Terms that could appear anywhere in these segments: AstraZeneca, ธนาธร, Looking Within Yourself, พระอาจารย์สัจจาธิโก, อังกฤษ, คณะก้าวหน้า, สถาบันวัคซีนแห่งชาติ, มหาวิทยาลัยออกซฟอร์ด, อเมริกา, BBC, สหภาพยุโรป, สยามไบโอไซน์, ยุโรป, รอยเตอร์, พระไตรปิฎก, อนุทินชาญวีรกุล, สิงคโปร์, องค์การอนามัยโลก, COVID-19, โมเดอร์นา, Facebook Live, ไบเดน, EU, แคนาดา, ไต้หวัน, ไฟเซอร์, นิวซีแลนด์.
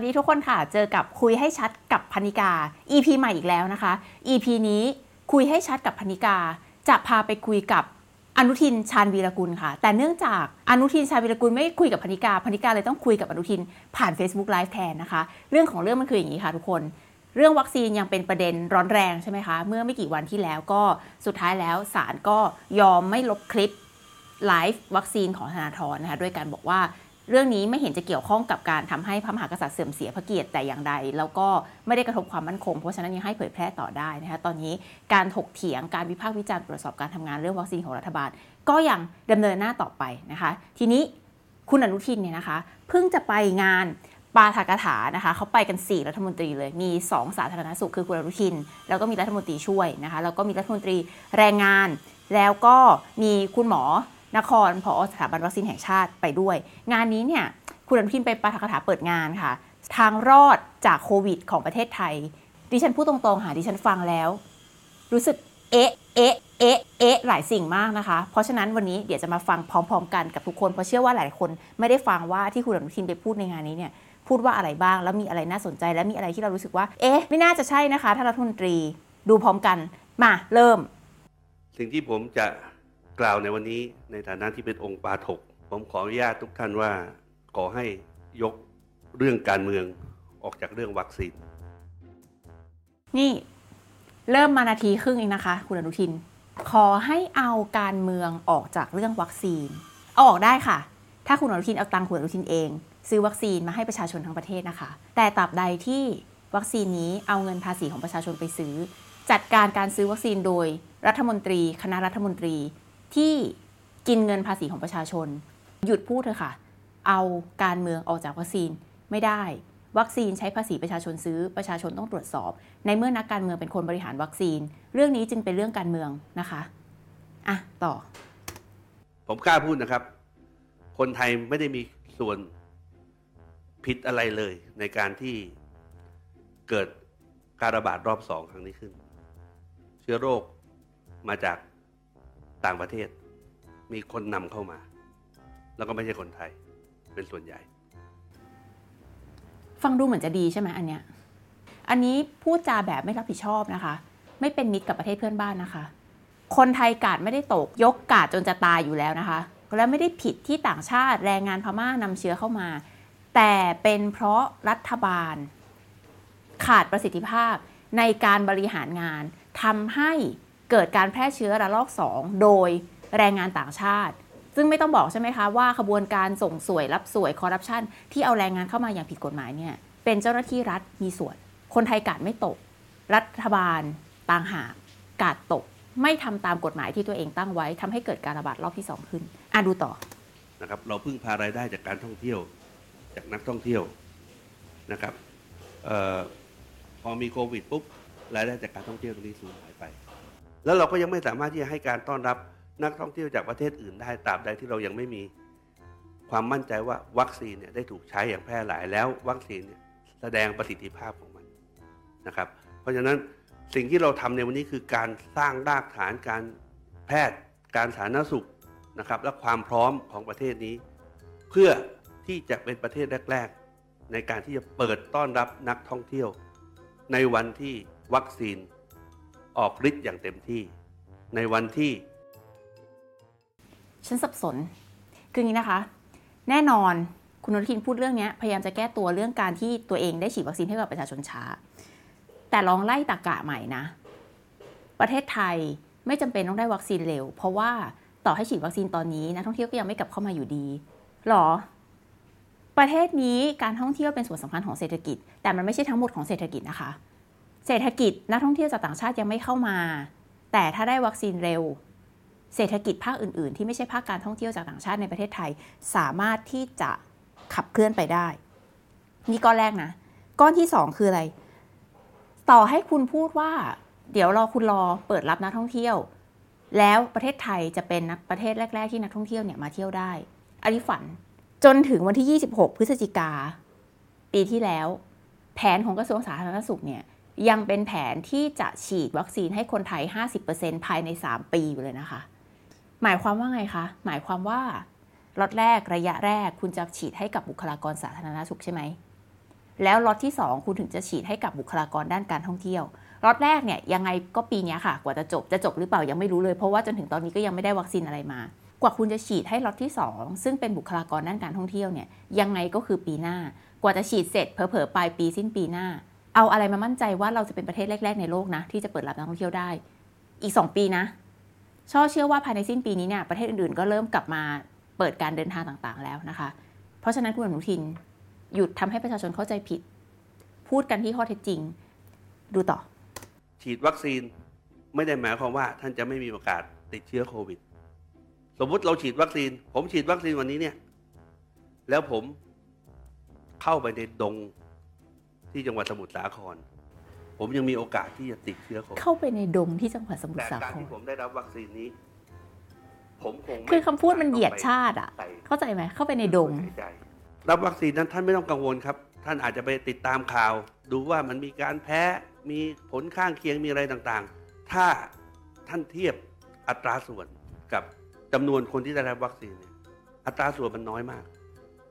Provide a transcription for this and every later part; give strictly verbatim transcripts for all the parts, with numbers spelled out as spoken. วัสดีทุกคนค่ะเจอกับคุยให้ชัดกับพนิกา อี พี ใหม่อีกแล้วนะคะ อี พี นี้คุยให้ชัดกับพนิกาจะพาไปคุยกับอนุทินชาญวีรกุลค่ะแต่เนื่องจากอนุทินชาญวีรกุลไม่คุยกับพนิกาพนิกาเลยต้องคุยกับอนุทินผ่าน Facebook Live แทนนะคะเรื่องของเรื่องมันคืออย่างนี้ค่ะทุกคนเรื่องวัคซีนยังเป็นประเด็นร้อนแรงใช่ไหมคะเมื่อไม่กี่วันที่แล้วก็สุดท้ายแล้วศาลก็ยอมไม่ลบคลิปไลฟ์วัคซีนของธนาธรนะคะด้วยการบอกว่าเรื่องนี้ไม่เห็นจะเกี่ยวข้องกับการทำให้พระมหากษัตริย์เสื่อมเสียพระเกียรติแต่อย่างใดแล้วก็ไม่ได้กระทบความมั่นคงเพราะฉะนั้นยังให้เผยแพร่ต่อได้นะคะตอนนี้การถกเถียงการวิพากษ์วิจารณ์ตรวจสอบการทำงานเรื่องวัคซีนของรัฐบาลก็ยังดำเนินหน้าต่อไปนะคะทีนี้คุณอนุทินเนี่ยนะคะเพิ่งจะไปงานปาฐกถานะคะเขาไปกันสี่รัฐมนตรีเลยมีสองสาธารณสุขคือคุณอนุทินแล้วก็มีรัฐมนตรีช่วยนะคะแล้วก็มีรัฐมนตรีแรงงานแล้วก็มีคุณหมอนครผอ.สถาบันวัคซีนแห่งชาติไปด้วยงานนี้เนี่ยคุณอนุทินไปปาฐกถาเปิดงานค่ะทางรอดจากโควิดของประเทศไทยดิฉันพูดตรงๆค่ะดิฉันฟังแล้วรู้สึกเอ๊ะเอ๊ะเอ๊ะเอ๊ะหลายสิ่งมากนะคะเพราะฉะนั้นวันนี้เดี๋ยวจะมาฟังพร้อมๆกันกับทุกคนเพราะเชื่อว่าหลายคนไม่ได้ฟังว่าที่คุณอนุทินไปพูดในงานนี้เนี่ยพูดว่าอะไรบ้างแล้วมีอะไรน่าสนใจและมีอะไรที่เรารู้สึกว่าเอ๊ะไม่น่าจะใช่นะคะท่านรัฐมนตรีดูพร้อมกันมาเริ่มสิ่งที่ผมจะกล่าวในวันนี้ในฐานะที่เป็นองค์ปาฐกผมขออนุญาตทุกท่านว่าขอให้ยกเรื่องการเมืองออกจากเรื่องวัคซีนนี่เริ่มมานาทีครึ่งเองนะคะคุณอนุทินขอให้เอาการเมืองออกจากเรื่องวัคซีนเอาออกได้ค่ะถ้าคุณอนุทินเอาตังค์คุณอนุทินเองซื้อวัคซีนมาให้ประชาชนทั้งประเทศนะคะแต่ตราบใดที่วัคซีนนี้เอาเงินภาษีของประชาชนไปซื้อจัดการการซื้อวัคซีนโดยรัฐมนตรีคณะรัฐมนตรีที่กินเงินภาษีของประชาชนหยุดพูดเถอะค่ะเอาการเมืองออกจากวัคซีนไม่ได้วัคซีนใช้ภาษีประชาชนซื้อประชาชนต้องตรวจสอบในเมื่อนักการเมืองเป็นคนบริหารวัคซีนเรื่องนี้จึงเป็นเรื่องการเมืองนะคะอ่ะต่อผมกล้าพูดนะครับคนไทยไม่ได้มีส่วนผิดอะไรเลยในการที่เกิดการระบาดรอบสองครั้งนี้ขึ้นเชื้อโรคมาจากต่างประเทศมีคนนำเข้ามาแล้วก็ไม่ใช่คนไทยเป็นส่วนใหญ่ฟังดูเหมือนจะดีใช่ไหมอันเนี้ยอันนี้พูดจาแบบไม่รับผิดชอบนะคะไม่เป็นมิตรกับประเทศเพื่อนบ้านนะคะคนไทยกาดไม่ได้ตกยกกาดจนจะตายอยู่แล้วนะคะและไม่ได้ผิดที่ต่างชาติแรงงานพม่านำเชื้อเข้ามาแต่เป็นเพราะรัฐบาลขาดประสิทธิภาพในการบริหารงานทำให้เกิดการแพร่เชื้อระลอกสองโดยแรงงานต่างชาติซึ่งไม่ต้องบอกใช่ไหมคะว่าขบวนการส่งสวยรับสวยคอร์รัปชันที่เอาแรงงานเข้ามาอย่างผิดกฎหมายเนี่ยเป็นเจ้าหน้าที่รัฐมีส่วนคนไทยกาดไม่ตกรัฐบาลต่างหากกาดตกไม่ทำตามกฎหมายที่ตัวเองตั้งไว้ทำให้เกิดการระบาดรอบที่สองขึ้นอ่ะดูต่อนะครับเราพึ่งพารายได้จากการท่องเที่ยวจากนักท่องเที่ยวนะครับเอ่อพอมีโควิดปุ๊บรายได้จากการท่องเที่ยวตรงนี้สูญหายไปแล้วเราก็ยังไม่สามารถที่จะให้การต้อนรับนักท่องเที่ยวจากประเทศอื่นได้ตราบใดที่เรายังไม่มีความมั่นใจว่าวัคซีนเนี่ยได้ถูกใช้อย่างแพร่หลายแล้ววัคซีนเนี่ยแสดงประสิทธิภาพของมันนะครับเพราะฉะนั้นสิ่งที่เราทำในวันนี้คือการสร้างรากฐานการแพทย์การสาธารณสุขนะครับและความพร้อมของประเทศนี้เพื่อที่จะเป็นประเทศแรกๆในการที่จะเปิดต้อนรับนักท่องเที่ยวในวันที่วัคซีนออกฤทธิ์อย่างเต็มที่ในวันที่ฉันสับสนคืออย่างนี้นะคะแน่นอนคุณอนุทินพูดเรื่องนี้พยายามจะแก้ตัวเรื่องการที่ตัวเองได้ฉีดวัคซีนให้กับประชาชนช้าแต่ลองไล่ตรรกะใหม่นะประเทศไทยไม่จำเป็นต้องได้วัคซีนเร็วเพราะว่าต่อให้ฉีดวัคซีนตอนนี้นักท่องเที่ยวก็ยังไม่กลับเข้ามาอยู่ดีหรอประเทศนี้การท่องเที่ยวเป็นส่วนสำคัญของเศรษฐกิจแต่มันไม่ใช่ทั้งหมดของเศรษฐกิจนะคะเศรษฐกิจนักท่องเที่ยวจากต่างชาติยังไม่เข้ามาแต่ถ้าได้วัคซีนเร็วเศรษฐกิจภาคอื่นๆที่ไม่ใช่ภาคการท่องเที่ยวจากต่างชาติในประเทศไทยสามารถที่จะขับเคลื่อนไปได้นี่ก้อนแรกนะก้อนที่สองคืออะไรต่อให้คุณพูดว่าเดี๋ยวรอคุณรอเปิดรับนักท่องเที่ยวแล้วประเทศไทยจะเป็นประเทศแรกๆที่นักท่องเที่ยวเนี่ยมาเที่ยวได้อันนี้ฝันจนถึงวันที่ยี่สิบหกพฤศจิกาปีที่แล้วแผนของกระทรวงสาธารณสุขเนี่ยยังเป็นแผนที่จะฉีดวัคซีนให้คนไทย ห้าสิบเปอร์เซ็นต์ ภายในสามปีอยู่เลยนะคะหมายความว่าไงคะหมายความว่าล็อตแรกระยะแรกคุณจะฉีดให้กับบุคลากรสาธารณสุขใช่ไหม แล้วล็อตที่สองคุณถึงจะฉีดให้กับบุคลากรด้านการท่องเที่ยวล็อตแรกเนี่ยยังไงก็ปีนี้ค่ะกว่าจะจบจะจบหรือเปล่ายังไม่รู้เลยเพราะว่าจนถึงตอนนี้ก็ยังไม่ได้วัคซีนอะไรมากว่าคุณจะฉีดให้ล็อตที่สองซึ่งเป็นบุคลากรด้านการท่องเที่ยวเนี่ยยังไงก็คือปีหน้ากว่าจะฉีดเสร็จเผลอๆปลายปีสิ้นปีหน้าเอาอะไรมามั่นใจว่าเราจะเป็นประเทศแรกๆในโลกนะที่จะเปิดรับนักท่องเที่ยวได้อีกสองปีนะช่อเชื่อว่าภายในสิ้นปีนี้เนี่ยประเทศอื่นๆก็เริ่มกลับมาเปิดการเดินทางต่างๆแล้วนะคะเพราะฉะนั้นคุณอนุทินหยุดทำให้ประชาชนเข้าใจผิดพูดกันที่ข้อเท็จจริงดูต่อฉีดวัคซีนไม่ได้หมายความว่าท่านจะไม่มีโอกาสติดเชื้อโควิดสมมุติเราฉีดวัคซีนผมฉีดวัคซีนวันนี้เนี่ยแล้วผมเข้าไปในดงที่จังหวัดสมุทรสาครผมยังมีโอกาสที่จะติดเชื้อโควิดเข้าไปในดงที่จังหวัดสมุทรสาครแต่การที่ผมได้รับวัคซีนนี้ผมคงคือคำพูดมันเหยียดชาติอ่ะเข้าใจไหมเข้าไปในดงรับวัคซีนนั้นท่านไม่ต้องกังวลครับท่านอาจจะไปติดตามข่าวดูว่ามันมีการแพ้มีผลข้างเคียงมีอะไรต่างๆถ้าท่านเทียบอัตราส่วนกับจำนวนคนที่ได้รับวัคซีนเนี่ยอัตราส่วนมันน้อยมาก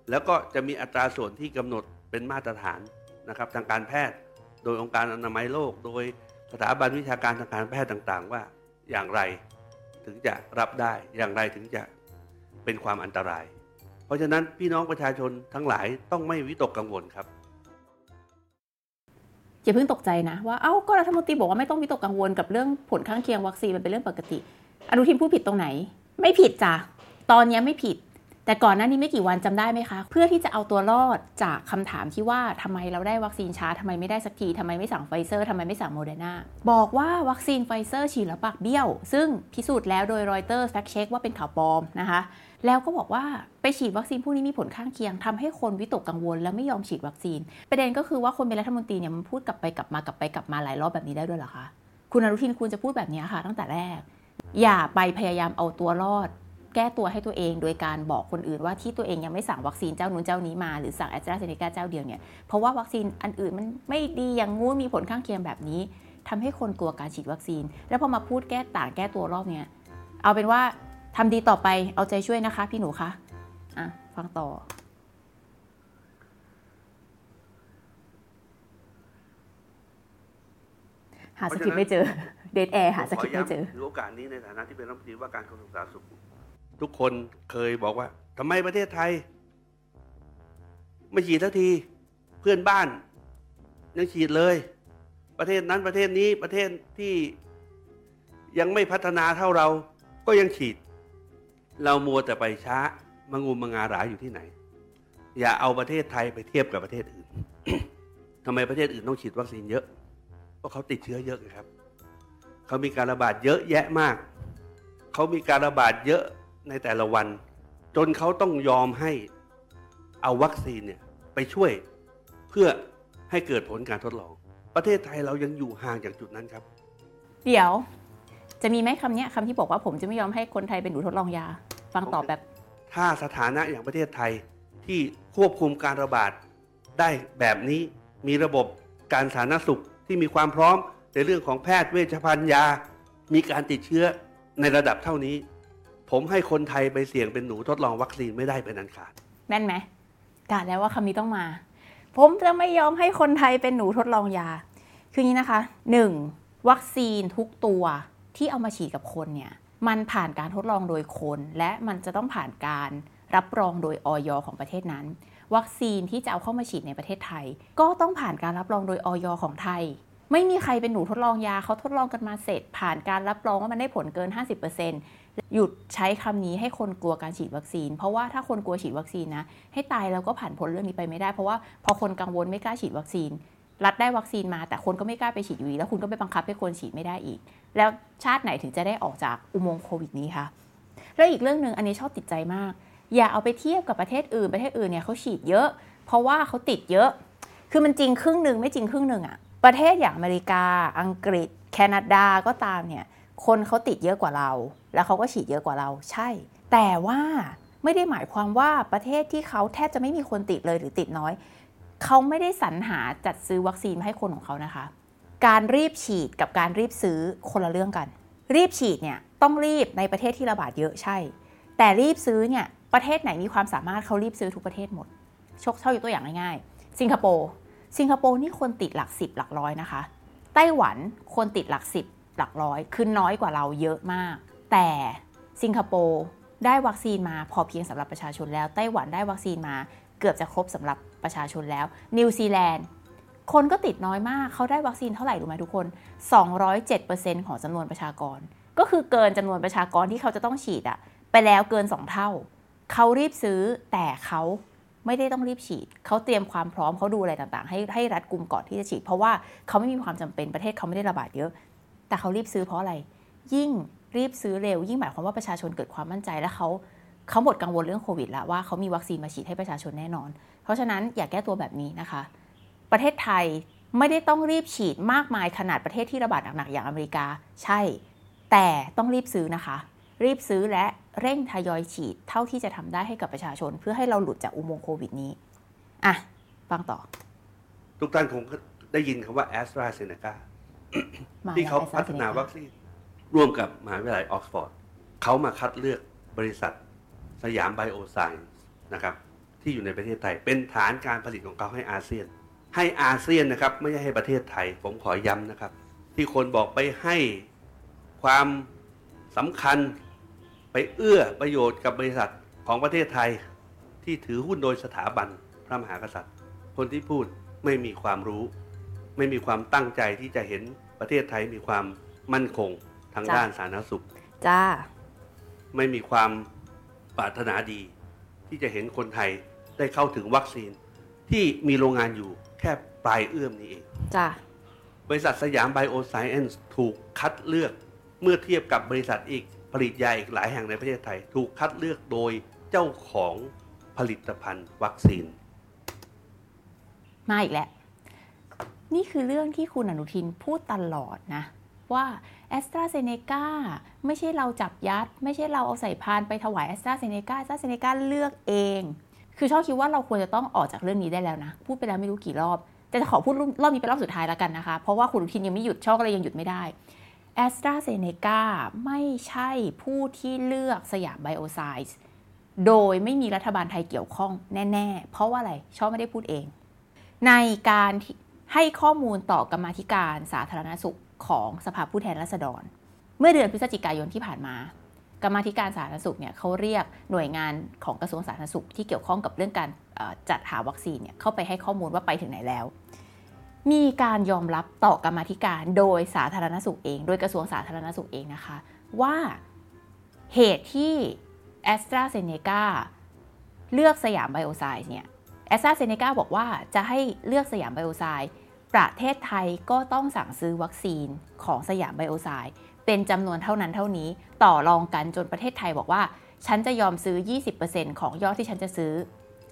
แล้วก็จะมีอัตราส่วนที่กำหนดเป็นมาตรฐานนะครับทางการแพทย์โดยองค์การอนามัยโลกโดยสถาบันวิชาการทางการแพทย์ต่างๆว่าอย่างไรถึงจะรับได้อย่างไรถึงจะเป็นความอันตรายเพราะฉะนั้นพี่น้องประชาชนทั้งหลายต้องไม่วิตกกังวลครับอย่าเพิ่งตกใจนะว่าเอ้าก็รัฐมนตรีบอกว่าไม่ต้องวิตกกังวลกับเรื่องผลข้างเคียงวัคซีนมันเป็นเรื่องปกติอนุทินพูดผิดตรงไหนไม่ผิดจ้ะตอนนี้ไม่ผิดแต่ก่อนหน้านี้ไม่กี่วันจำได้ไหมคะเพื่อที่จะเอาตัวรอดจากคำถามที่ว่าทำไมเราได้วัคซีนช้าทำไมไม่ได้สักทีทำไมไม่สั่งไฟเซอร์ทำไมไม่สั่งโมเดอร์นาบอกว่าวัคซีนไฟเซอร์ฉีดแล้วปากเบี้ยวซึ่งพิสูจน์แล้วโดยรอยเตอร์แฟกเช็คว่าเป็นข่าวปลอมนะคะแล้วก็บอกว่าไปฉีดวัคซีนพวกนี้มีผลข้างเคียงทำให้คนวิตกกังวลและไม่ยอมฉีดวัคซีนประเด็นก็คือว่าคนเป็นรัฐมนตรีเนี่ยมันพูดกลับไปกลับมากลับไปกลับมาหลายรอบแบบนี้ได้ด้วยเหรอคะคุณอนุทินคุณจะพูดแบบนี้ค่ะตั้งแต่แรกอย่าไปพยายามเอาตัวรอดแก้ตัวให้ตัวเองโดยการบอกคนอื่นว่าที่ตัวเองยังไม่สั่งวัคซีนเจ้านู้นเจ้านี้มาหรือสั่ง AstraZeneca เจ้าเดียวเนี่ยเพราะว่าวัคซีนอันอื่นมันไม่ดีอย่างงู้นมีผลข้างเคียงแบบนี้ทำให้คนกลัวการฉีดวัคซีนแล้วพอมาพูดแก้ต่างแก้ตัวรอบเนี่ยเอาเป็นว่าทำดีต่อไปเอาใจช่วยนะคะพี่หนูคะอ่ะฟังต่อหาสคริปต์ไม่เจอเดทแอร์หาสคริปต์ไม่เจอโอกาสนี้ในฐานะที่เป็นรัฐมนตรีว่าการกระทรวงสาธารณสุขทุกคนเคยบอกว่าทำไมประเทศไทยไม่ฉีดสักทีเพื่อนบ้านยังฉีดเลยประเทศนั้นประเทศนี้ประเทศที่ยังไม่พัฒนาเท่าเราก็ยังฉีดเรามัวแต่ไปช้ามางุมมางาหราอยู่ที่ไหนอย่าเอาประเทศไทยไปเทียบกับประเทศอื่น ทำไมประเทศอื่นต้องฉีดวัคซีนเยอะเพราะเขาติดเชื้อเยอะครับเขามีการระบาดเยอะแยะมากเขามีการระบาดเยอะในแต่ละวันจนเขาต้องยอมให้เอาวัคซีนเนี่ยไปช่วยเพื่อให้เกิดผลการทดลองประเทศไทยเรายังอยู่ห่างจากจุดนั้นครับเดี๋ยวจะมีไหมคำนี้คำที่บอกว่าผมจะไม่ยอมให้คนไทยเป็นหนูทดลองยาฟังต่อแบบถ้าสถานะอย่างประเทศไทยที่ควบคุมการระบาดได้แบบนี้มีระบบการสาธารณสุขที่มีความพร้อมในเรื่องของแพทย์เวชภัณฑ์ยามีการติดเชื้อในระดับเท่านี้ผมให้คนไทยไปเสี่ยงเป็นหนูทดลองวัคซีนไม่ได้เป็นอันขาดแม่นไหมกาดแล้วว่าคำนี้ต้องมาผมจะไม่ยอมให้คนไทยเป็นหนูทดลองยาคืออย่างนี้นะคะหนึ่งวัคซีนทุกตัวที่เอามาฉีดกับคนเนี่ยมันผ่านการทดลองโดยคนและมันจะต้องผ่านการรับรองโดย อย. ของประเทศนั้นวัคซีนที่จะเอาเข้ามาฉีดในประเทศไทยก็ต้องผ่านการรับรองโดย อย. ของไทยไม่มีใครเป็นหนูทดลองยาเขาทดลองกันมาเสร็จผ่านการรับรองว่ามันได้ผลเกิน ห้าสิบเปอร์เซ็นต์ หยุดใช้คำนี้ให้คนกลัวการฉีดวัคซีนเพราะว่าถ้าคนกลัวฉีดวัคซีนนะให้ตายแล้วก็ผ่านพ้นเรื่องนี้ไปไม่ได้เพราะว่าพอคนกังวลไม่กล้าฉีดวัคซีนรัฐได้วัคซีนมาแต่คนก็ไม่กล้าไปฉีดอยู่ดีแล้วคุณก็ไปบังคับให้คนฉีดไม่ได้อีกแล้วชาติไหนถึงจะได้ออกจากอุโมงค์โควิดนี้คะแล้วอีกเรื่องนึงอันนี้ชอบติดใจมากอย่าเอาไปเทียบกับประเทศอื่นประเทศอื่นเนี่ยเขาฉีดเยอะเพราะว่าเขาติดเยอะคือมันจริงครึ่งนึงไม่จริงครึ่งนึงอะประเทศอย่างอเมริกาอังกฤษแคนาดาก็ตามเนี่ยคนเขาติดเยอะกว่าเราแล้วเขาก็ฉีดเยอะกว่าเราใช่แต่ว่าไม่ได้หมายความว่าประเทศที่เขาแทบจะไม่มีคนติดเลยหรือติดน้อยเขาไม่ได้สรรหาจัดซื้อวัคซีนให้คนของเขานะคะการรีบฉีดกับการรีบซื้อคนละเรื่องกันรีบฉีดเนี่ยต้องรีบในประเทศที่ระบาดเยอะใช่แต่รีบซื้อเนี่ยประเทศไหนมีความสามารถเขารีบซื้อทุกประเทศหมดชกเช่ายกตัวอย่างง่ายๆสิงคโปร์ สิงคโปร์นี่คนติดหลักสิบหลักร้อยนะคะไต้หวันคนติดหลักสิบหลักร้อยคือน้อยกว่าเราเยอะมากแต่สิงคโปร์ได้วัคซีนมาพอเพียงสำหรับประชาชนแล้วไต้หวันได้วัคซีนมาเกือบจะครบสำหรับประชาชนแล้วนิวซีแลนด์คนก็ติดน้อยมากเขาได้วัคซีนเท่าไหร่รู้ไหมทุกคน สองร้อยเจ็ดเปอร์เซ็นต์ ของจำนวนประชากรก็คือเกินจำนวนประชากรที่เขาจะต้องฉีดอะไปแล้วเกินสองเท่าเขารีบซื้อแต่เขาไม่ได้ต้องรีบฉีดเขาเตรียมความพร้อมเขาดูอะไรต่างๆให้ให้รัดกุมก่อนที่จะฉีดเพราะว่าเขาไม่มีความจำเป็นประเทศเขาไม่ได้ระบาดเยอะแต่เขารีบซื้อเพราะอะไรยิ่งรีบซื้อเร็วยิ่งหมายความว่าประชาชนเกิดความมั่นใจและเขาเขาหมดกังวลเรื่องโควิดแล้วว่าเขามีวัคซีนมาฉีดให้ประชาชนแน่นอนเพราะฉะนั้นอย่าแก้ตัวแบบนี้นะคะประเทศไทยไม่ได้ต้องรีบฉีดมากมายขนาดประเทศที่ระบาดหนักๆอย่างอเมริกาใช่แต่ต้องรีบซื้อนะคะรีบซื้อและเร่งทยอยฉีดเท่าที่จะทำได้ให้กับประชาชนเพื่อให้เราหลุดจากอุโมงค์โควิดนี้อ่ะฟังต่อทุกท่านคงได้ยินคำว่า AstraZeneca ที่เขาพัฒนาวัคซีนร่วมกับมหาวิทยาลัยออกซฟอร์ดเขามาคัดเลือกบริษัทสยามไบโอไซน์นะครับที่อยู่ในประเทศไทยเป็นฐานการผลิตของเขาให้อาเซียนให้อาเซียนนะครับไม่ใช่ให้ประเทศไทยผมขอย้ำนะครับที่คนบอกไปให้ความสำคัญไปเอื้อประโยชน์กับบริษัทของประเทศไทยที่ถือหุ้นโดยสถาบันพระมหากษัตริย์คนที่พูดไม่มีความรู้ไม่มีความตั้งใจที่จะเห็นประเทศไทยมีความมั่นคงทางด้านสาธารณสุขจ้าไม่มีความปรารถนาดีที่จะเห็นคนไทยได้เข้าถึงวัคซีนที่มีโรงงานอยู่แค่ปลายเอื้อมนี้เองจ้าบริษัทสยามไบโอไซเอนซ์ถูกคัดเลือกเมื่อเทียบกับบริษัทอีกผลิตยาอีกหลายแห่งในประเทศไทยถูกคัดเลือกโดยเจ้าของผลิตภัณฑ์วัคซีนมาอีกแล้วนี่คือเรื่องที่คุณอนุทินพูดตลอดนะว่า AstraZeneca ไม่ใช่เราจับยัดไม่ใช่เราเอาใส่พานไปถวาย AstraZeneca AstraZeneca เลือกเองคือชอบคิดว่าเราควรจะต้องออกจากเรื่องนี้ได้แล้วนะพูดไปแล้วไม่รู้กี่รอบแต่จะขอพูดรอบนี้เป็นรอบสุดท้ายแล้วกันนะคะเพราะว่าคุณอนุทินยังไม่หยุดช่องอะไรยังหยุดไม่ได้AstraZeneca ไม่ใช่ผู้ที่เลือกสยามไบโอไซน์โดยไม่มีรัฐบาลไทยเกี่ยวข้องแน่ๆเพราะว่าอะไรชอบไม่ได้พูดเองในการให้ข้อมูลต่อกรรมาธิการสาธารณสุขของสภาผู้แทนราษฎรเมื่อเดือนพฤศจิกายนที่ผ่านมากรรมาธิการสาธารณสุขเนี่ยเขาเรียกหน่วยงานของกระทรวงสาธารณสุขที่เกี่ยวข้องกับเรื่องการจัดหาวัคซีนเนี่ยเข้าไปให้ข้อมูลว่าไปถึงไหนแล้วมีการยอมรับต่อกรรมาธิการโดยสาธารณสุขเองโดยกระทรวงสาธารณสุขเองนะคะว่าเหตุที่ AstraZeneca เลือกสยามไบโอไซน์เนี่ย AstraZeneca บอกว่าจะให้เลือกสยามไบโอไซน์ประเทศไทยก็ต้องสั่งซื้อวัคซีนของสยามไบโอไซน์เป็นจำนวนเท่านั้นเท่านี้ต่อรองกันจนประเทศไทยบอกว่าฉันจะยอมซื้อ ยี่สิบเปอร์เซ็นต์ ของยอดที่ฉันจะซื้อ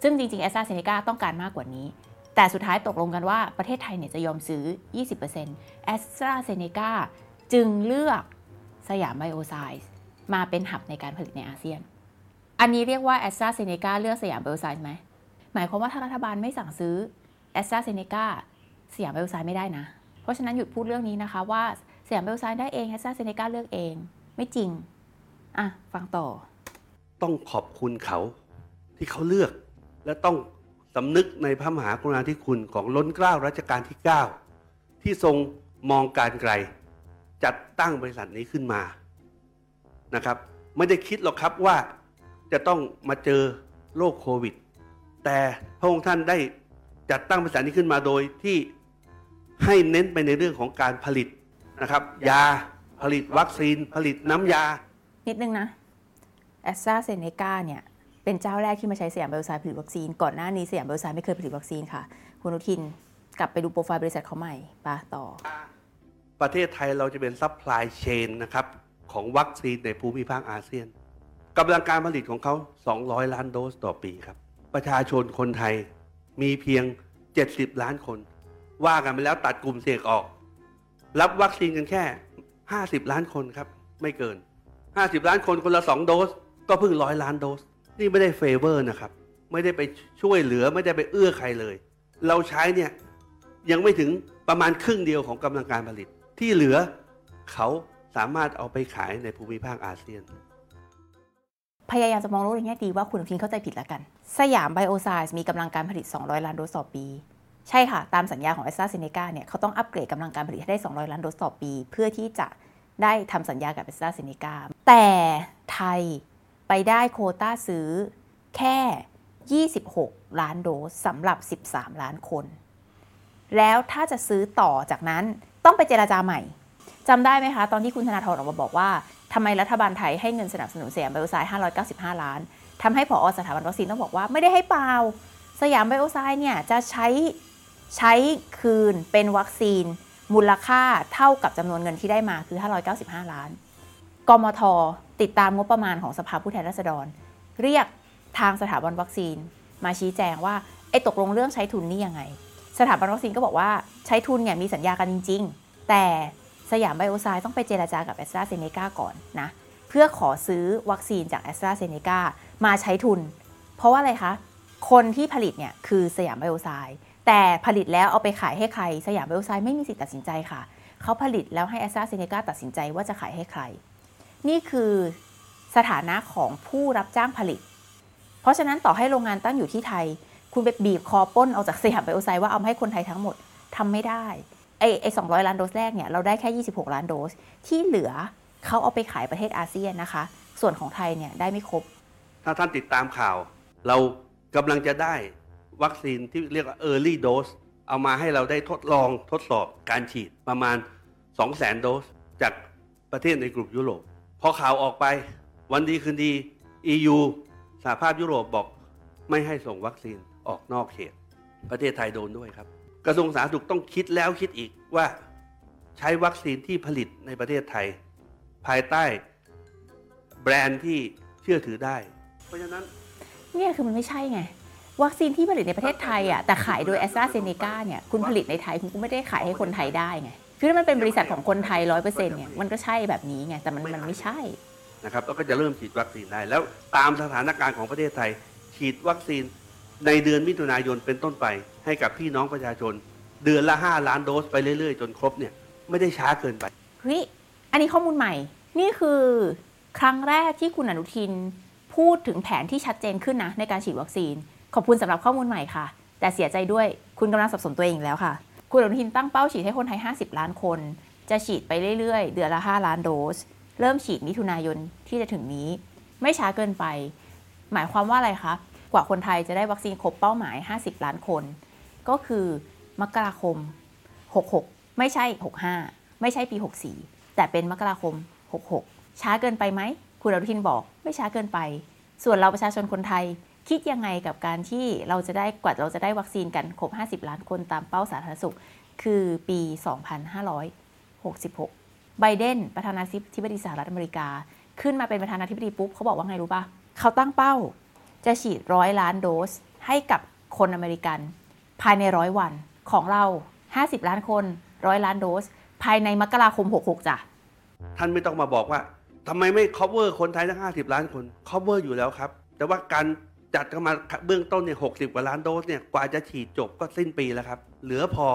ซึ่งจริงๆ AstraZeneca ต้องการมากกว่านี้แต่สุดท้ายตกลงกันว่าประเทศไทยเนี่ยจะยอมซื้อ ยี่สิบเปอร์เซ็นต์ AstraZeneca จึงเลือกสยามไบโอไซน์มาเป็นหับในการผลิตในอาเซียนอันนี้เรียกว่า AstraZeneca เลือกสยามไบโอไซน์ไหมหมายความว่าถ้ารัฐบาลไม่สั่งซื้อ AstraZeneca สยามไบโอไซน์ไม่ได้นะเพราะฉะนั้นหยุดพูดเรื่องนี้นะคะว่าสยามไบโอไซน์ได้เอง AstraZeneca เลือกเองไม่จริงอ่ะฟังต่อต้องขอบคุณเขาที่เขาเลือกและต้องสำนึกในพระมหากรุณาธิคุณของล้นเกล้ารัชกาลที่เก้าที่ทรงมองการไกลจัดตั้งบริษัทนี้ขึ้นมานะครับไม่ได้คิดหรอกครับว่าจะต้องมาเจอโรคโควิดแต่พระองค์ท่านได้จัดตั้งบริษัทนี้ขึ้นมาโดยที่ให้เน้นไปในเรื่องของการผลิตนะครับยาผลิตวัคซีนผลิตน้ำยานิดนึงนะ AstraZeneca เนี่ยเป็นเจ้าแรกที่มาใช้สยามไบโอไซน์ผลิตวัคซีนก่อนหน้านี้สยามไบโอไซน์ไม่เคยผลิตวัคซีนค่ะคุณอนุทินกลับไปดูโปรไฟล์บริษัทเขาใหม่ปะต่อประเทศไทยเราจะเป็นซัพพลายเชนนะครับของวัคซีนในภูมิภาคอาเซียนกำลังการผลิตของเขาสองร้อยล้านโดสต่อปีครับประชาชนคนไทยมีเพียงเจ็ดสิบล้านคนว่ากันไปแล้วตัดกลุ่มเสี่ยงออกรับวัคซีนกันแค่ห้าสิบล้านคนครับไม่เกินห้าสิบล้านคนคนละสองโดสก็เพิ่งหนึ่งร้อยล้านโดสนี่ไม่ได้เฟเวอร์นะครับไม่ได้ไปช่วยเหลือไม่ได้ไปเอื้อใครเลยเราใช้เนี่ยยังไม่ถึงประมาณครึ่งเดียวของกำลังการผลิตที่เหลือเขาสามารถเอาไปขายในภูมิภาคอาเซียนพยายามจะมองโลกในแง่ดีว่าคุณอนุทินเข้าใจผิดแล้วกันสยามไบโอไซน์มีกำลังการผลิตสองร้อยล้านโดสต่อปี ใช่ค่ะตามสัญญาของ AstraZeneca เนี่ยเขาต้องอัปเกรดกำลังการผลิตให้ได้สองร้อยล้านโดสต่อปีเพื่อที่จะได้ทำสัญญากับ AstraZeneca แต่ไทยไปได้โควต้าซื้อแค่ยี่สิบหกล้านโดสสำหรับสิบสามล้านคนแล้วถ้าจะซื้อต่อจากนั้นต้องไปเจรจาใหม่จำได้ไหมคะตอนที่คุณธนาธรออกมาบอกว่าทำไมรัฐบาลไทยให้เงินสนับสนุนสยามไบโอไซน์ห้าร้อยเก้าสิบห้าล้านทำให้ผอ.สถาบันวัคซีนต้องบอกว่าไม่ได้ให้เปล่าสยามไบโอไซน์เนี่ยจะใช้ใช้คืนเป็นวัคซีนมูลค่าเท่ากับจำนวนเงินที่ได้มาคือห้าร้อยเก้าสิบห้าล้านกมธ.ติดตามงบประมาณของสภาผู้แทนราษฎรเรียกทางสถาบันวัคซีนมาชี้แจงว่าไอ้ตกลงเรื่องใช้ทุนนี่ยังไงสถาบันวัคซีนก็บอกว่าใช้ทุนเนี่ยมีสัญญากันจริงๆแต่สยามไบโอไซน์ต้องไปเจรจากับ AstraZeneca ก่อนนะเพื่อขอซื้อวัคซีนจาก AstraZeneca มาใช้ทุนเพราะว่าอะไรคะคนที่ผลิตเนี่ยคือสยามไบโอไซน์แต่ผลิตแล้วเอาไปขายให้ใครสยามไบโอไซน์ไม่มีสิทธิ์ตัดสินใจค่ะเขาผลิตแล้วให้ AstraZeneca ตัดสินใจว่าจะขายให้ใครนี่คือสถานะของผู้รับจ้างผลิตเพราะฉะนั้นต่อให้โรงงานตั้งอยู่ที่ไทยคุณไปบีบคอป้นเอาจากสยามไบโอไซน์ว่าเอาให้คนไทยทั้งหมดทำไม่ได้ไอ้ไอ้สองร้อยล้านโดสแรกเนี่ยเราได้แค่ยี่สิบหกล้านโดสที่เหลือเขาเอาไปขายประเทศอาเซียนนะคะส่วนของไทยเนี่ยได้ไม่ครบถ้าท่านติดตามข่าวเรากำลังจะได้วัคซีนที่เรียกว่า early dose เอามาให้เราได้ทดลองทดสอบการฉีดประมาณ สองแสนโดสจากประเทศในกลุ่มยุโรปพอข่าวออกไปวันดีคืนดี อี ยู สหภาพยุโรปบอกไม่ให้ส่งวัคซีนออกนอกเขตประเทศไทยโดนด้วยครับกระทรวงสาธารณสุขต้องคิดแล้วคิดอีกว่าใช้วัคซีนที่ผลิตในประเทศไทยภายใต้แบรนด์ที่เชื่อถือได้เพราะฉะนั้นเนี่ยคือมันไม่ใช่ไงวัคซีนที่ผลิตในประเทศไทยอ่ะแต่ขายโดย AstraZeneca เนี่ยคุณผลิตในไทยคุณก็ไม่ได้ขายให้คนไทยได้ไงคือมันเป็นบริษัทของคนไทย ร้อยเปอร์เซ็นต์ เนี่ยมันก็ใช่แบบนี้ไงแต่มันมันไม่ใช่นะครับแล้วก็จะเริ่มฉีดวัคซีนได้แล้วตามสถานการณ์ของประเทศไทยฉีดวัคซีนในเดือนมิถุนายนเป็นต้นไปให้กับพี่น้องประชาชนเดือนละห้าล้านโดสไปเรื่อยๆจนครบเนี่ยไม่ได้ช้าเกินไปเฮ้ยอันนี้ข้อมูลใหม่นี่คือครั้งแรกที่คุณอนุทินพูดถึงแผนที่ชัดเจนขึ้นนะในการฉีดวัคซีนขอบคุณสำหรับข้อมูลใหม่ค่ะแต่เสียใจด้วยคุณกำลังสับสนตัวเองแล้วค่ะคุณอนุทินตั้งเป้าฉีดให้คนไทยห้าสิบล้านคนจะฉีดไปเรื่อยๆเดือนละห้าล้านโดสเริ่มฉีดมิถุนายนที่จะถึงนี้ไม่ช้าเกินไปหมายความว่าอะไรคะกว่าคนไทยจะได้วัคซีนครบเป้าหมายห้าสิบล้านคนก็คือมกราคมหกสิบหกไม่ใช่หกสิบห้าไม่ใช่ปีหกสิบสี่แต่เป็นมกราคมหกสิบหกช้าเกินไปไหมคุณอนุทินบอกไม่ช้าเกินไปส่วนเราประชาชนคนไทยคิดยังไงกับการที่เราจะได้กว่าเราจะได้วัคซีนกันครบห้าสิบล้านคนตามเป้าสาธารณสุขคือปีสองพันห้าร้อยหกสิบหกไบเดนประธานาธิบดีสหรัฐอเมริกาขึ้นมาเป็นประธานาธิบดีปุ๊บเขาบอกว่าไงรู้ป่ะเขาตั้งเป้าจะฉีดหนึ่งร้อยล้านโดสให้กับคนอเมริกันภายในหนึ่งร้อยวันของเราห้าสิบล้านคนหนึ่งร้อยล้านโดสภายในมกราคมหกสิบหกจ้ะท่านไม่ต้องมาบอกว่าทำไมไม่ cover คนไทยทั้งห้าสิบล้านคน cover อยู่แล้วครับแต่ว่าการจัดเข้ามาเบื้องต้นเนี่ยหกสิบกว่าล้านโดสเนี่ยกว่าจะฉีดจบก็สิ้นปีแล้วครับเหลือพอ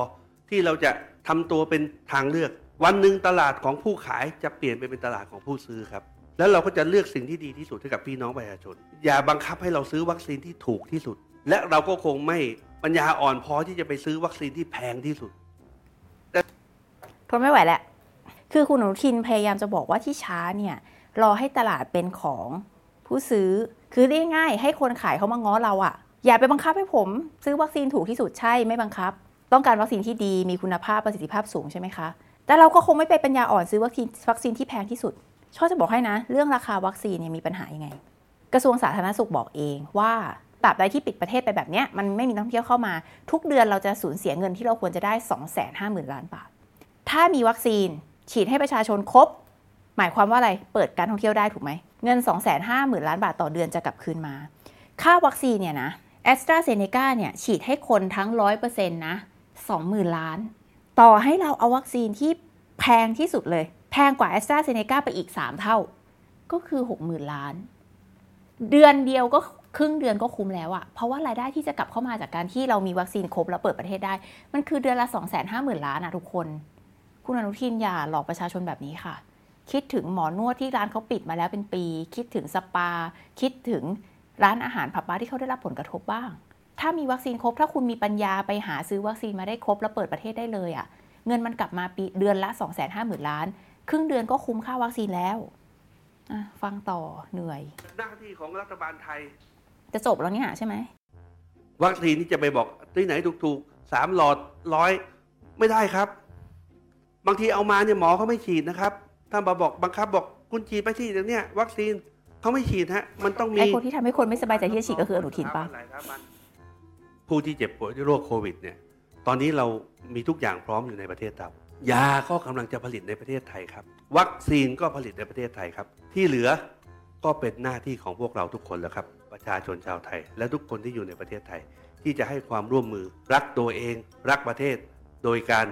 ที่เราจะทำตัวเป็นทางเลือกวันหนึ่งตลาดของผู้ขายจะเปลี่ยนไปเป็นตลาดของผู้ซื้อครับแล้วเราก็จะเลือกสิ่งที่ดีที่สุดให้กับพี่น้องประชาชนอย่าบังคับให้เราซื้อวัคซีนที่ถูกที่สุดและเราก็คงไม่ปัญญาอ่อนพอที่จะไปซื้อวัคซีนที่แพงที่สุดทนไม่ไหวแล้วคือคุณอนุทินพยายามจะบอกว่าที่ช้าเนี่ยรอให้ตลาดเป็นของผู้ซื้อคือได้ง่ายให้คนขายเขามาง้อเราอะอย่าไปบังคับให้ผมซื้อวัคซีนถูกที่สุดใช่ไม่บังคับต้องการวัคซีนที่ดีมีคุณภาพประสิทธิภาพสูงใช่ไหมคะแต่เราก็คงไม่ไปปัญญาอ่อนซื้อวัคซีนวัคซีนที่แพงที่สุดชอบจะบอกให้นะเรื่องราคาวัคซีนเนี่ยมีปัญหายังไงกระทรวงสาธารณสุขบอกเองว่าตราบใดที่ปิดประเทศไปแบบเนี้ยมันไม่มีนักท่องเที่ยวเข้ามาทุกเดือนเราจะสูญเสียเงินที่เราควรจะได้ สองแสนห้าหมื่นล้านบาทถ้ามีวัคซีนฉีดให้ประชาชนครบหมายความว่าอะไรเปิดการท่องเที่ยวได้ถูกไหมเงิน สองแสนห้าหมื่นล้านบาทต่อเดือนจะกลับคืนมาค่าวัคซีนเนี่ยนะ AstraZeneca เนี่ยฉีดให้คนทั้ง หนึ่งร้อยเปอร์เซ็นต์ นะ สองหมื่นล้านต่อให้เราเอาวัคซีนที่แพงที่สุดเลยแพงกว่า AstraZeneca ไปอีกสามเท่าก็คือ หกหมื่นล้านเดือนเดียวก็ครึ่งเดือนก็คุ้มแล้วอะเพราะว่ารายได้ที่จะกลับเข้ามาจากการที่เรามีวัคซีนครบแล้วเปิดประเทศได้มันคือเดือนละ สองแสนห้าหมื่นล้านนะทุกคนคุณอนุทินอย่าหลอกประชาชนแบบนี้ค่ะคิดถึงหมอนวดที่ร้านเขาปิดมาแล้วเป็นปีคิดถึงสปาคิดถึงร้านอาหารผับปาร์ที่เขาได้รับผลกระทบบ้าง ถ้ามีวัคซีนครบถ้าคุณมีปัญญาไปหาซื้อวัคซีนมาได้ครบแล้วเปิดประเทศได้เลยอ่ะเงินมันกลับมาปีเดือนละ สองแสนห้าหมื่น ล้านครึ่งเดือนก็คุ้มค่าวัคซีนแล้วฟังต่อเหนื่อยหน้าที่ของรัฐบาลไทยจะจบแล้วเนี่ยใช่ไหมวัคซีนที่จะไปบอกที่ไหนถูกๆสามหลอดหนึ่งร้อยไม่ได้ครับบางทีเอามาเนี่ยหมอเขาไม่ฉีดนะครับท่านบอกบังคับบอกคุณฉีดไปที่เดี๋ยวนี้วัคซีนเขาไม่ฉีดฮะมันต้องมีไอ้คนที่ทำให้คนไม่สบายใจที่จะฉีดก็คืออนุทินป่ะผู้ที่เจ็บป่วยด้วยโรคโควิดเนี่ยตอนนี้เรามีทุกอย่างพร้อมอยู่ในประเทศเรายาก็กำลังจะผลิตในประเทศไทยครับวัคซีนก็ผลิตในประเทศไทยครับที่เหลือก็เป็นหน้าที่ของพวกเราทุกคนแล้วครับประชาชนชาวไทยและทุกคนที่อยู่ในประเทศไทยที่จะให้ความร่วมมือรักตัวเองรักประเทศโดยการ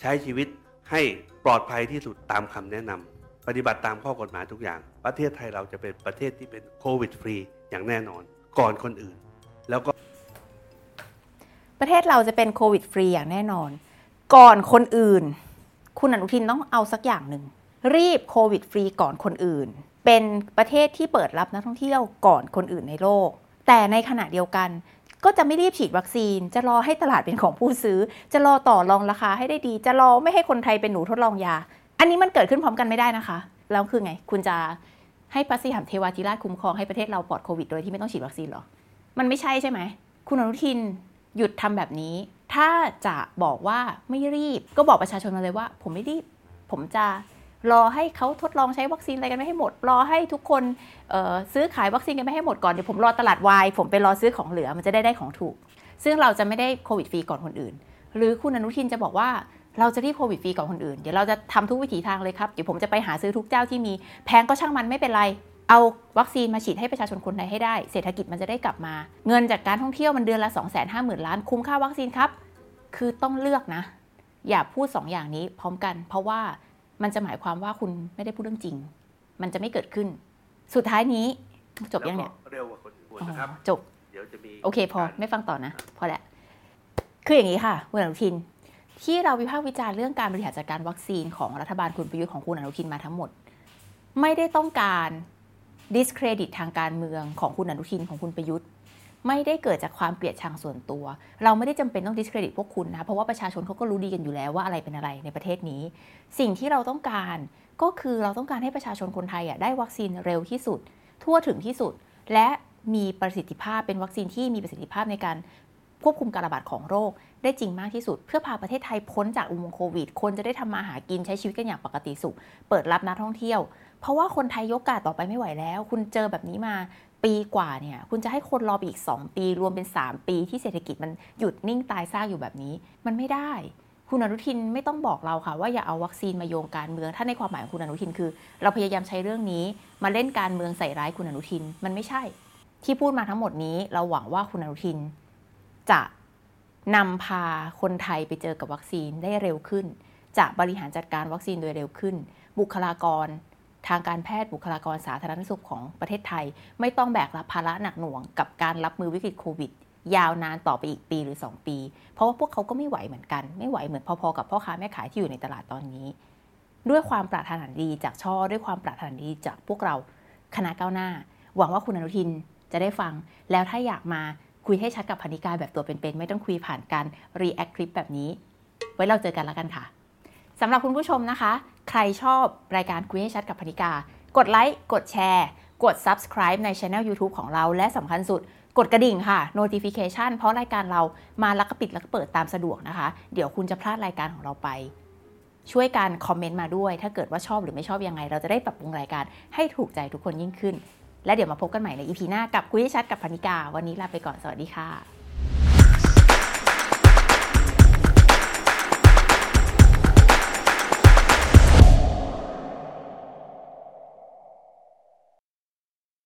ใช้ชีวิตให้ปลอดภัยที่สุดตามคำแนะนำปฏิบัติตามข้อกฎหมายทุกอย่างประเทศไทยเราจะเป็นประเทศที่เป็นโควิดฟรีอย่างแน่นอนก่อนคนอื่นแล้วก็ประเทศเราจะเป็นโควิดฟรีอย่างแน่นอนก่อนคนอื่นคุณอนุทินต้องเอาสักอย่างหนึ่งรีบโควิดฟรีก่อนคนอื่นเป็นประเทศที่เปิดรับนักท่องเที่ยวก่อนคนอื่นในโลกแต่ในขณะเดียวกันก็จะไม่รีบฉีดวัคซีนจะรอให้ตลาดเป็นของผู้ซื้อจะรอต่อรองราคาให้ได้ดีจะรอไม่ให้คนไทยเป็นหนูทดลองยาอันนี้มันเกิดขึ้นพร้อมกันไม่ได้นะคะแล้วคือไงคุณจะให้พระสยามเทวาธิราชคุ้มครองให้ประเทศเราปลอดโควิดโดยที่ไม่ต้องฉีดวัคซีนหรอมันไม่ใช่ใช่ไหมคุณอนุทินหยุดทำแบบนี้ถ้าจะบอกว่าไม่รีบก็บอกประชาชนมาเลยว่าผมไม่รีบผมจะรอให้เขาทดลองใช้วัคซีนอะไรกันไม่ให้หมดรอให้ทุกคนซื้อขายวัคซีนกันไม่ให้หมดก่อนเดี๋ยวผมรอตลาดวายผมไปรอซื้อของเหลือมันจะได้ได้ของถูกซึ่งเราจะไม่ได้โควิดฟรีก่อนคนอื่นหรือคุณอนุทินจะบอกว่าเราจะรีบโควิดฟรีก่อนคนอื่นเดี๋ยวเราจะทำทุกวิถีทางเลยครับเดี๋ยวผมจะไปหาซื้อทุกเจ้าที่มีแพงก็ช่างมันไม่เป็นไรเอาวัคซีนมาฉีดให้ประชาชนคนไทยให้ได้เศรษฐกิจมันจะได้กลับมาเงินจากการท่องเที่ยวมันเดือนละ สองแสนห้าหมื่น ล้านคุ้มค่าวัคซีนครับคือต้องเลือกนะอย่าพูดสองอย่างนี้พร้อมกันเพราะว่ามันจะหมายความว่าคุณไม่ได้พูดเรื่องจริงมันจะไม่เกิดขึ้นสุดท้ายนี้จบยังเนี่ยเร็วกว่าคนอื่นนะครับจบเดี๋ยวจะมีโอเคพอไม่ฟังต่อนะพอแหละคืออย่างนี้ค่ะคุณอนุทินที่เราวิพากษ์วิจารณ์เรื่องการบริหารจัดการวัคซีนของรัฐบาลคุณประยุทธ์ของคุณอนุทินมาทั้งหมดไม่ได้ต้องการดิสเครดิตทางการเมืองของคุณอนุทินของคุณประยุทธ์ไม่ได้เกิดจากความเกลียดชังส่วนตัวเราไม่ได้จำเป็นต้องดิสเครดิตพวกคุณนะเพราะว่าประชาชนเขาก็รู้ดีกันอยู่แล้วว่าอะไรเป็นอะไรในประเทศนี้สิ่งที่เราต้องการก็คือเราต้องการให้ประชาชนคนไทยอ่ะได้วัคซีนเร็วที่สุดทั่วถึงที่สุดและมีประสิทธิภาพเป็นวัคซีนที่มีประสิทธิภาพในการควบคุมการระบาดของโรคได้จริงมากที่สุดเพื่อพาประเทศไทยพ้นจากอุโมงค์โควิดคนจะได้ทำมาหากินใช้ชีวิตกันอย่างปกติสุขเปิดรับนักท่องเที่ยวเพราะว่าคนไทยยกกาดต่อไปไม่ไหวแล้วคุณเจอแบบนี้มาปีกว่าเนี่ยคุณจะให้คนรอไปอีกสองปีรวมเป็นสามปีที่เศรษฐกิจมันหยุดนิ่งตายซากอยู่แบบนี้มันไม่ได้คุณอนุทินไม่ต้องบอกเราค่ะว่าอย่าเอาวัคซีนมาโยงการเมืองถ้าในความหมายของคุณอนุทินคือเราพยายามใช้เรื่องนี้มาเล่นการเมืองใส่ร้ายคุณอนุทินมันไม่ใช่ที่พูดมาทั้งหมดนี้เราหวังว่าคุณอนุทินจะนำพาคนไทยไปเจอกับวัคซีนได้เร็วขึ้นจะบริหารจัดการวัคซีนโดยเร็วขึ้นบุคลากรทางการแพทย์บุคลากรสาธารณสุขของประเทศไทยไม่ต้องแบกรับภาระหนักหน่วงกับการรับมือวิกฤตโควิดยาวนานต่อไปอีกปีหรือสองปีเพราะว่าพวกเขาก็ไม่ไหวเหมือนกันไม่ไหวเหมือนพอๆกับพ่อค้าแม่ขายที่อยู่ในตลาดตอนนี้ด้วยความปรารถนาดีจากช่อด้วยความปรารถนาดีจากพวกเราคณะก้าวหน้าหวังว่าคุณอนุทินจะได้ฟังแล้วถ้าอยากมาคุยให้ชัดกับพนิกาแบบตัวเป็นๆไม่ต้องคุยผ่านการรีแอคคลิปแบบนี้ไว้เราเจอกันแล้วกันค่ะสำหรับคุณผู้ชมนะคะใครชอบรายการคุยให้ชัดกับพนิกากดไลค์กดแชร์กด Subscribe ใน Channel YouTube ของเราและสำคัญสุดกดกระดิ่งค่ะ Notification เพราะรายการเรามาแล้วก็ปิดแล้วก็เปิดตามสะดวกนะคะเดี๋ยวคุณจะพลาดรายการของเราไปช่วยกันคอมเมนต์มาด้วยถ้าเกิดว่าชอบหรือไม่ชอบยังไงเราจะได้ปรับปรุงรายการให้ถูกใจทุกคนยิ่งขึ้นและเดี๋ยวมาพบกันใหม่ใน อี พี หน้ากับคุยให้ชัดกับพนิกาวันนี้ลาไปก่อนสวัสดีค่ะ